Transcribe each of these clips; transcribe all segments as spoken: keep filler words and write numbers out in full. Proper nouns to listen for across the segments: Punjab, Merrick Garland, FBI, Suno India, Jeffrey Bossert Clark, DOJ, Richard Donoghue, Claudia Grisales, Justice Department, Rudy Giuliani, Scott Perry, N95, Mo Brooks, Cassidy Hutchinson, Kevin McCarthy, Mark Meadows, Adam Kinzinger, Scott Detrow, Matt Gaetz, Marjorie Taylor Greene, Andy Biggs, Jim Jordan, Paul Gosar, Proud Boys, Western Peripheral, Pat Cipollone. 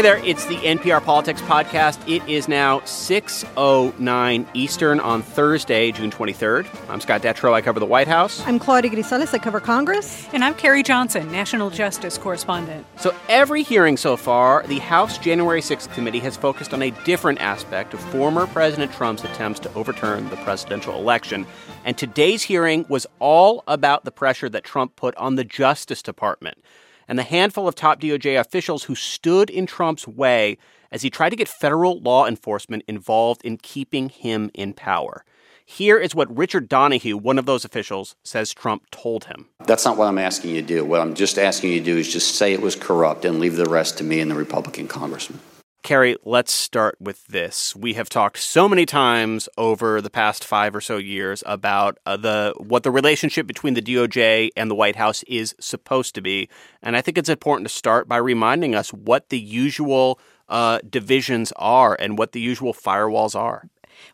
Hey there, it's the N P R Politics Podcast. It is now six oh nine Eastern on Thursday, June twenty-third. I'm Scott Detrow. I cover the White House. I'm Claudia Grisales. I cover Congress. And I'm Carrie Johnson, National Justice Correspondent. So every hearing so far, the House January sixth Committee has focused on a different aspect of former President Trump's attempts to overturn the presidential election. And today's hearing was all about the pressure that Trump put on the Justice Department and the handful of top D O J officials who stood in Trump's way as he tried to get federal law enforcement involved in keeping him in power. Here is what Richard Donoghue, one of those officials, says Trump told him. That's not what I'm asking you to do. What I'm just asking you to do is just say it was corrupt and leave the rest to me and the Republican congressman. Carrie, let's start with this. We have talked so many times over the past five or so years about uh, the what the relationship between the D O J and the White House is supposed to be. And I think it's important to start by reminding us what the usual uh, divisions are and what the usual firewalls are.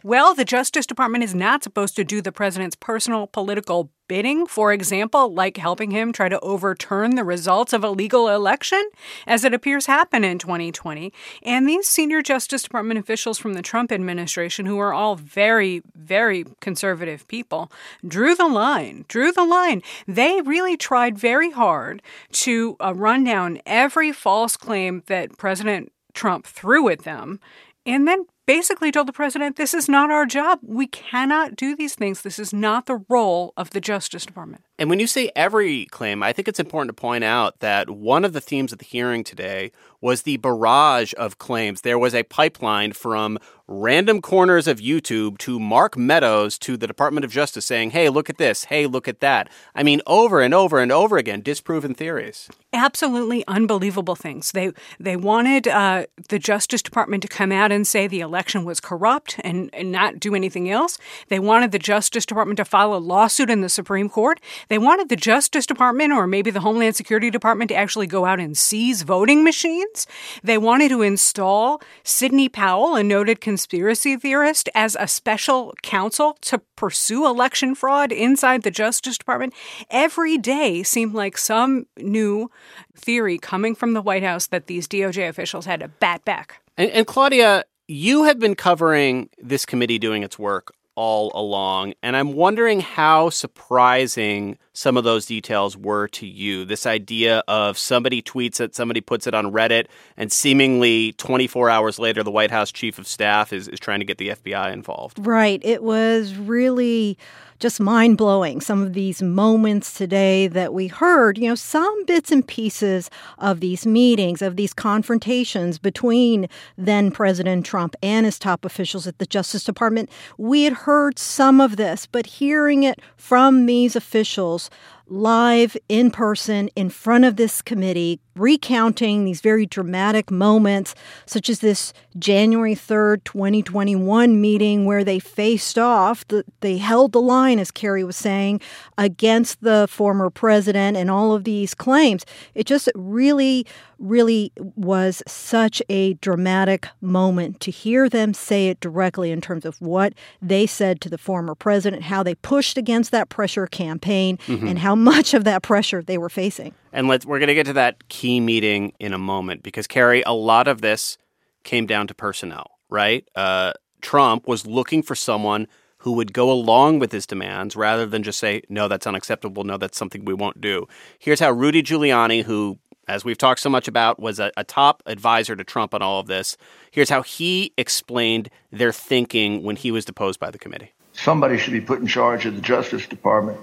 Well, the Justice Department is not supposed to do the president's personal political bidding, for example, like helping him try to overturn the results of a legal election, as it appears happened in twenty twenty. And these senior Justice Department officials from the Trump administration, who are all very, very conservative people, drew the line, drew the line. They really tried very hard to uh, run down every false claim that President Trump threw at them, and then basically told the president, this is not our job. We cannot do these things. This is not the role of the Justice Department. And when you say every claim, I think it's important to point out that one of the themes of the hearing today was the barrage of claims. There was a pipeline from random corners of YouTube to Mark Meadows to the Department of Justice saying, hey, look at this. Hey, look at that. I mean, over and over and over again, disproven theories. Absolutely unbelievable things. They they wanted uh, the Justice Department to come out and say the election was corrupt and, and not do anything else. They wanted the Justice Department to file a lawsuit in the Supreme Court. They wanted the Justice Department or maybe the Homeland Security Department to actually go out and seize voting machines. They wanted to install Sidney Powell, a noted conspiracy theorist, as a special counsel to pursue election fraud inside the Justice Department. Every day seemed like some new theory coming from the White House that these D O J officials had to bat back. And, and Claudia, you have been covering this committee doing its work all along, and I'm wondering how surprising some of those details were to you. This idea of somebody tweets it, somebody puts it on Reddit, and seemingly twenty-four hours later, the White House chief of staff is, is trying to get the F B I involved. Right. It was really just mind-blowing, some of these moments today that we heard, you know, some bits and pieces of these meetings, of these confrontations between then-President Trump and his top officials at the Justice Department. We had heard some of this, but hearing it from these officials live, in person, in front of this committee, recounting these very dramatic moments, such as this January third, twenty twenty-one meeting where they faced off, they held the line, as Carrie was saying, against the former president and all of these claims. It just really, really was such a dramatic moment to hear them say it directly in terms of what they said to the former president, how they pushed against that pressure campaign, mm-hmm. and how much of that pressure they were facing. And let's, we're going to get to that key meeting in a moment because, Carrie, a lot of this came down to personnel, right? Uh, Trump was looking for someone who would go along with his demands rather than just say, no, that's unacceptable. No, that's something we won't do. Here's how Rudy Giuliani, who, as we've talked so much about, was a, a top advisor to Trump on all of this. Here's how he explained their thinking when he was deposed by the committee. Somebody should be put in charge of the Justice Department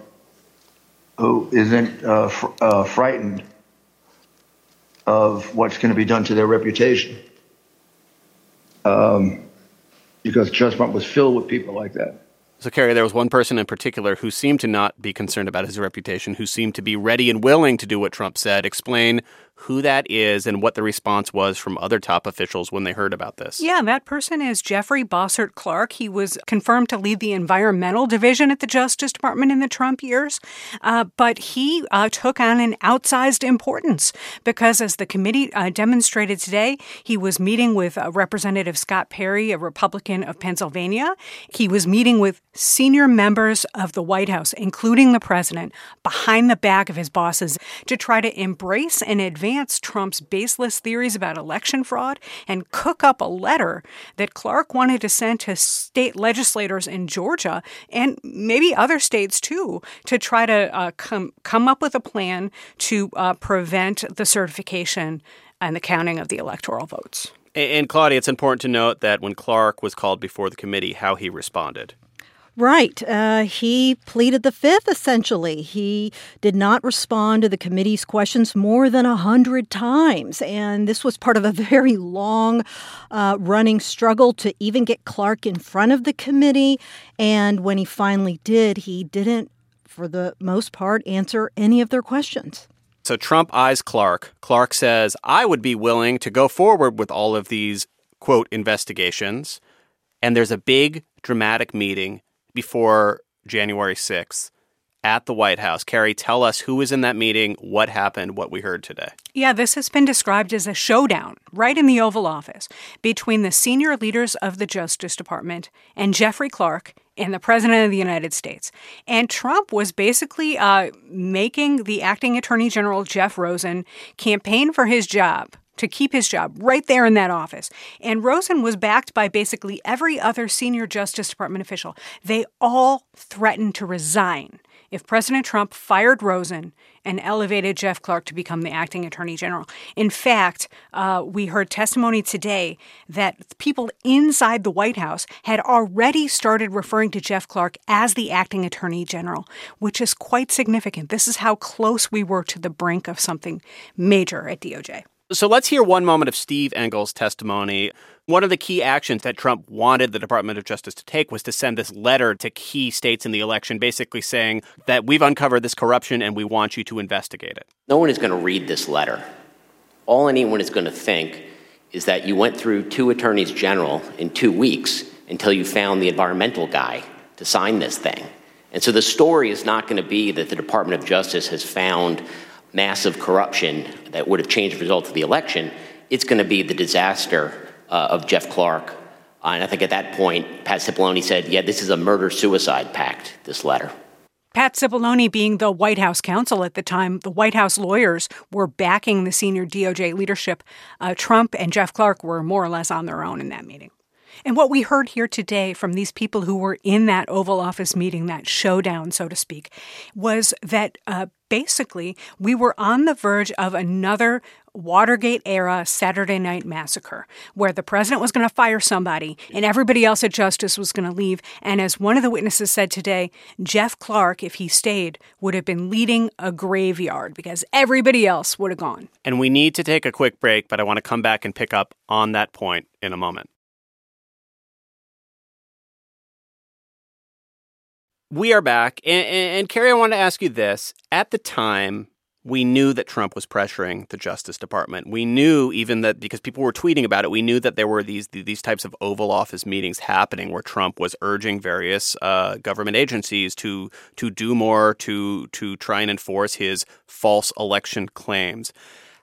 who isn't uh, fr- uh, frightened of what's going to be done to their reputation. Um, because the Justice Department was filled with people like that. So, Carrie, there was one person in particular who seemed to not be concerned about his reputation, who seemed to be ready and willing to do what Trump said. Explain who that is and what the response was from other top officials when they heard about this. Yeah, that person is Jeffrey Bossert Clark. He was confirmed to lead the environmental division at the Justice Department in the Trump years. Uh, but he uh, took on an outsized importance because, as the committee uh, demonstrated today, he was meeting with uh, Representative Scott Perry, a Republican of Pennsylvania. He was meeting with senior members of the White House, including the president, behind the back of his bosses to try to embrace and advance advance Trump's baseless theories about election fraud and cook up a letter that Clark wanted to send to state legislators in Georgia and maybe other states, too, to try to uh, come, come up with a plan to uh, prevent the certification and the counting of the electoral votes. And, and, Claudia, it's important to note that when Clark was called before the committee, how he responded. Right. Uh, he pleaded the fifth, essentially. He did not respond to the committee's questions more than one hundred times. And this was part of a very long uh, running struggle to even get Clark in front of the committee. And when he finally did, he didn't, for the most part, answer any of their questions. So Trump eyes Clark. Clark says, I would be willing to go forward with all of these, quote, investigations. And there's a big, dramatic meeting before January sixth at the White House. Carrie, tell us who was in that meeting, what happened, what we heard today. Yeah, this has been described as a showdown right in the Oval Office between the senior leaders of the Justice Department and Jeffrey Clark and the president of the United States. And Trump was basically uh, making the acting attorney general, Jeff Rosen, campaign for his job, to keep his job right there in that office. And Rosen was backed by basically every other senior Justice Department official. They all threatened to resign if President Trump fired Rosen and elevated Jeff Clark to become the acting attorney general. In fact, uh, we heard testimony today that people inside the White House had already started referring to Jeff Clark as the acting attorney general, which is quite significant. This is how close we were to the brink of something major at D O J. So let's hear one moment of Steve Engles's testimony. One of the key actions that Trump wanted the Department of Justice to take was to send this letter to key states in the election, basically saying that we've uncovered this corruption and we want you to investigate it. No one is going to read this letter. All anyone is going to think is that you went through two attorneys general in two weeks until you found the environmental guy to sign this thing. And so the story is not going to be that the Department of Justice has found massive corruption that would have changed the results of the election. It's going to be the disaster uh, of Jeff Clark. Uh, and I think at that point, Pat Cipollone said, yeah, this is a murder-suicide pact, this letter. Pat Cipollone being the White House counsel at the time, the White House lawyers were backing the senior D O J leadership. Uh, Trump and Jeff Clark were more or less on their own in that meeting. And what we heard here today from these people who were in that Oval Office meeting, that showdown, so to speak, was that uh, basically we were on the verge of another Watergate-era Saturday night massacre where the president was going to fire somebody and everybody else at Justice was going to leave. And as one of the witnesses said today, Jeff Clark, if he stayed, would have been leading a graveyard because everybody else would have gone. And we need to take a quick break, but I want to come back and pick up on that point in a moment. We are back. And, and Carrie, I want to ask you this. At the time, we knew that Trump was pressuring the Justice Department. We knew even that because people were tweeting about it, we knew that there were these these types of Oval Office meetings happening where Trump was urging various uh, government agencies to to do more to to try and enforce his false election claims.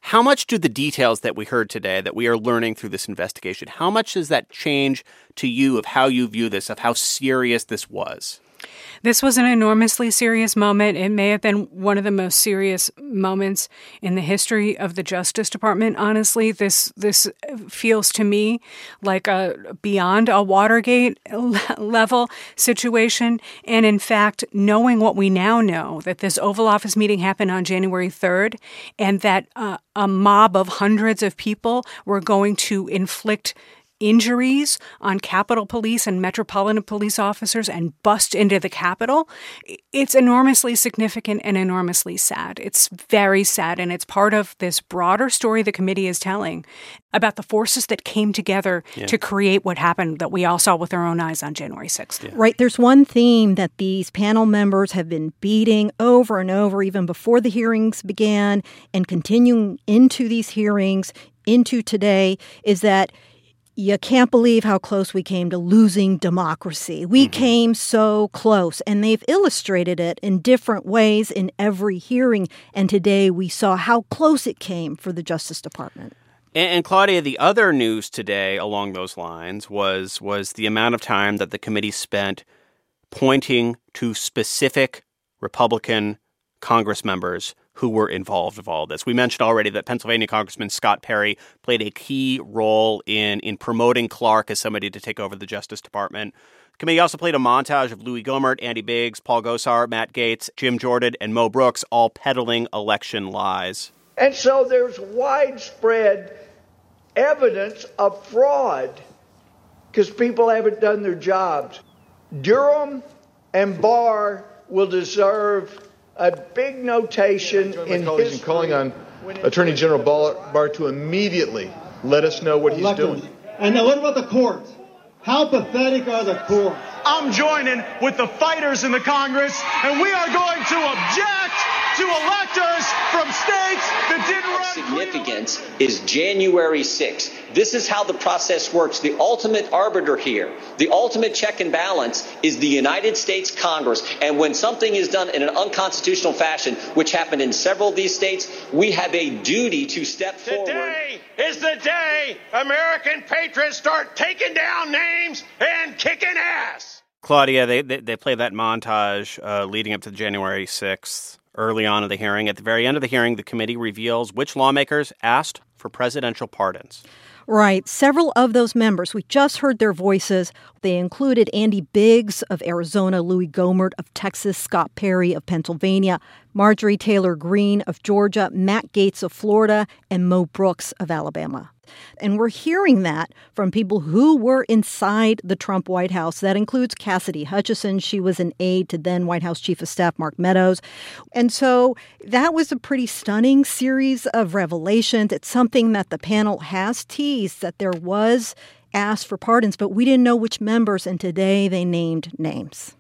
How much do the details that we heard today, that we are learning through this investigation, how much does that change to you of how you view this, of how serious this was? This was an enormously serious moment. It may have been one of the most serious moments in the history of the Justice Department, honestly. This this feels to me like a beyond a Watergate-level situation. And in fact, knowing what we now know, that this Oval Office meeting happened on January third and that uh, a mob of hundreds of people were going to inflict injuries on Capitol Police and Metropolitan Police officers and bust into the Capitol, it's enormously significant and enormously sad. It's very sad, and it's part of this broader story the committee is telling about the forces that came together yeah. to create what happened that we all saw with our own eyes on January sixth. Yeah. Right. There's one theme that these panel members have been beating over and over, even before the hearings began and continuing into these hearings, into today, is that you can't believe how close we came to losing democracy. We mm-hmm. came so close, and they've illustrated it in different ways in every hearing. And today we saw how close it came for the Justice Department. And, and Claudia, the other news today along those lines was was the amount of time that the committee spent pointing to specific Republican Congress members who were involved of all this. We mentioned already that Pennsylvania Congressman Scott Perry played a key role in, in promoting Clark as somebody to take over the Justice Department. The committee also played a montage of Louis Gohmert, Andy Biggs, Paul Gosar, Matt Gaetz, Jim Jordan, and Mo Brooks, all peddling election lies. And so there's widespread evidence of fraud because people haven't done their jobs. Durham and Barr will deserve a big notation yeah, in history. And calling on Attorney General Barr to immediately let us know what he's doing. And now what about the courts? How pathetic are the courts? I'm joining with the fighters in the Congress, and we are going to object to electors from states that didn't run. Significance is January sixth. This is how the process works. The ultimate arbiter here, the ultimate check and balance is the United States Congress. And when something is done in an unconstitutional fashion, which happened in several of these states, we have a duty to step forward. Today is the day American patriots start taking down names and kicking ass. Claudia, they, they, they play that montage uh, leading up to January sixth. Early on in the hearing, at the very end of the hearing, the committee reveals which lawmakers asked for presidential pardons. Right. Several of those members, we just heard their voices. They included Andy Biggs of Arizona, Louis Gohmert of Texas, Scott Perry of Pennsylvania, Marjorie Taylor Greene of Georgia, Matt Gaetz of Florida, and Mo Brooks of Alabama. And we're hearing that from people who were inside the Trump White House. That includes Cassidy Hutchinson. She was an aide to then White House Chief of Staff Mark Meadows. And so that was a pretty stunning series of revelations. It's something that the panel has teased, that there was asked for pardons, but we didn't know which members, and today they named names.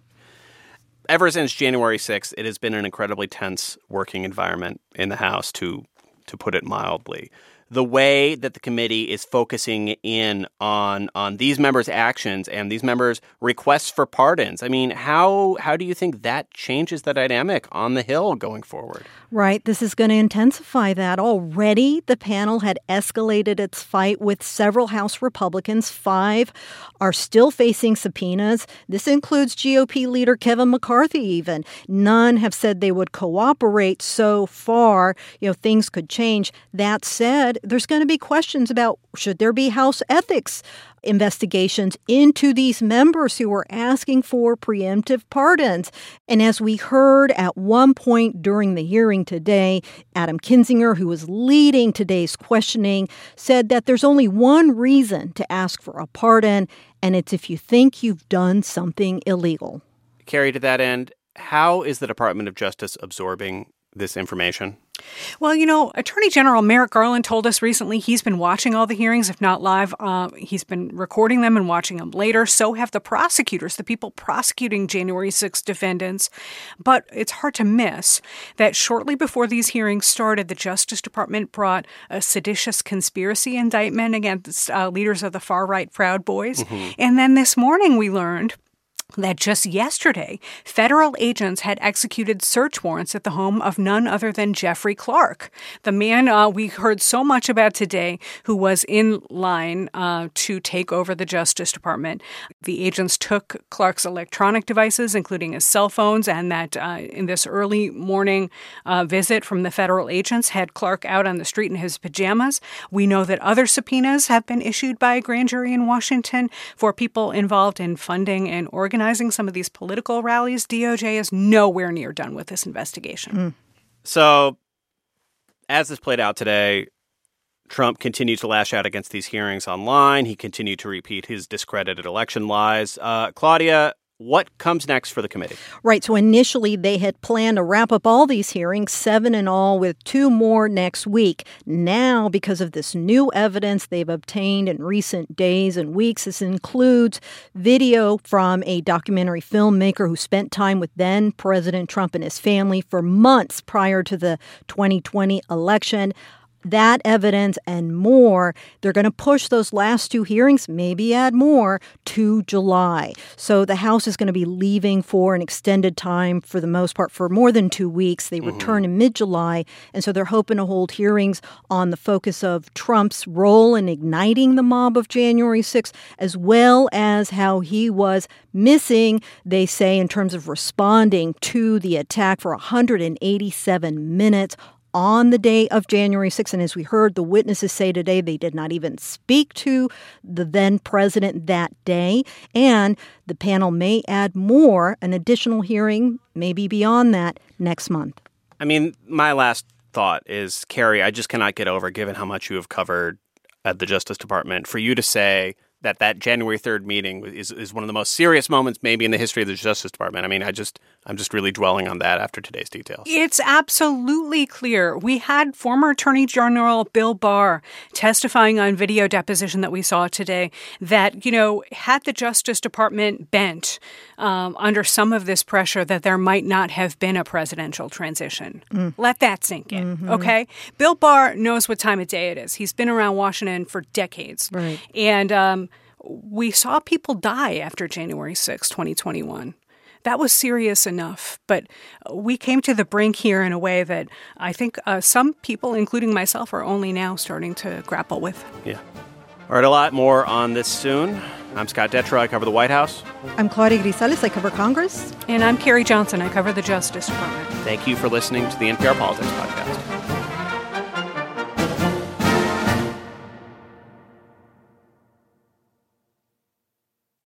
Ever since January sixth, it has been an incredibly tense working environment in the House, to to put it mildly. The way that the committee is focusing in on on these members' actions and these members' requests for pardons. I mean, how how do you think that changes the dynamic on the Hill going forward? Right. This is going to intensify that. Already, the panel had escalated its fight with several House Republicans. Five are still facing subpoenas. This includes G O P leader Kevin McCarthy even. None have said they would cooperate so far. You know, things could change. That said, there's going to be questions about should there be House ethics investigations into these members who were asking for preemptive pardons. And as we heard at one point during the hearing today, Adam Kinzinger, who was leading today's questioning, said that there's only one reason to ask for a pardon, and it's if you think you've done something illegal. Carrie, to that end, how is the Department of Justice absorbing this information? Well, you know, Attorney General Merrick Garland told us recently he's been watching all the hearings, if not live. Uh, he's been recording them and watching them later. So have the prosecutors, the people prosecuting January sixth defendants. But it's hard to miss that shortly before these hearings started, the Justice Department brought a seditious conspiracy indictment against uh, leaders of the far-right Proud Boys. Mm-hmm. And then this morning we learned that just yesterday, federal agents had executed search warrants at the home of none other than Jeffrey Clark, the man uh, we heard so much about today who was in line uh, to take over the Justice Department. The agents took Clark's electronic devices, including his cell phones, and that uh, in this early morning uh, visit from the federal agents had Clark out on the street in his pajamas. We know that other subpoenas have been issued by a grand jury in Washington for people involved in funding and organizing. Organizing some of these political rallies. D O J is nowhere near done with this investigation. Mm. So, as this played out today, Trump continued to lash out against these hearings online. He continued to repeat his discredited election lies. Uh, Claudia, what comes next for the committee? Right. So initially they had planned to wrap up all these hearings, seven in all, with two more next week. Now, because of this new evidence they've obtained in recent days and weeks, this includes video from a documentary filmmaker who spent time with then President Trump and his family for months prior to the twenty twenty election. that evidence and more. They're going to push those last two hearings, maybe add more, to July. So the House is going to be leaving for an extended time, for the most part, for more than two weeks. They mm-hmm. return in mid-July. And so they're hoping to hold hearings on the focus of Trump's role in igniting the mob of January sixth, as well as how he was missing, they say, in terms of responding to the attack for one hundred eighty-seven minutes on the day of January sixth. And as we heard, the witnesses say today they did not even speak to the then president that day. And the panel may add more, an additional hearing, maybe beyond that, next month. I mean, my last thought is, Carrie, I just cannot get over, given how much you have covered at the Justice Department, for you to say that that January third meeting is is one of the most serious moments maybe in the history of the Justice Department. I mean, I just, I'm just really dwelling on that after today's details. It's absolutely clear. We had former Attorney General Bill Barr testifying on video deposition that we saw today that, you know, had the Justice Department bent um, under some of this pressure, that there might not have been a presidential transition. Mm. Let that sink in, mm-hmm. okay? Bill Barr knows what time of day it is. He's been around Washington for decades. Right. And um, we saw people die after January sixth, twenty twenty-one. That was serious enough, but we came to the brink here in a way that I think uh, some people, including myself, are only now starting to grapple with. Yeah. All right, a lot more on this soon. I'm Scott Detrow. I cover the White House. I'm Claudia Grisales. I cover Congress. And I'm Carrie Johnson. I cover the Justice Department. Thank you for listening to the N P R Politics Podcast.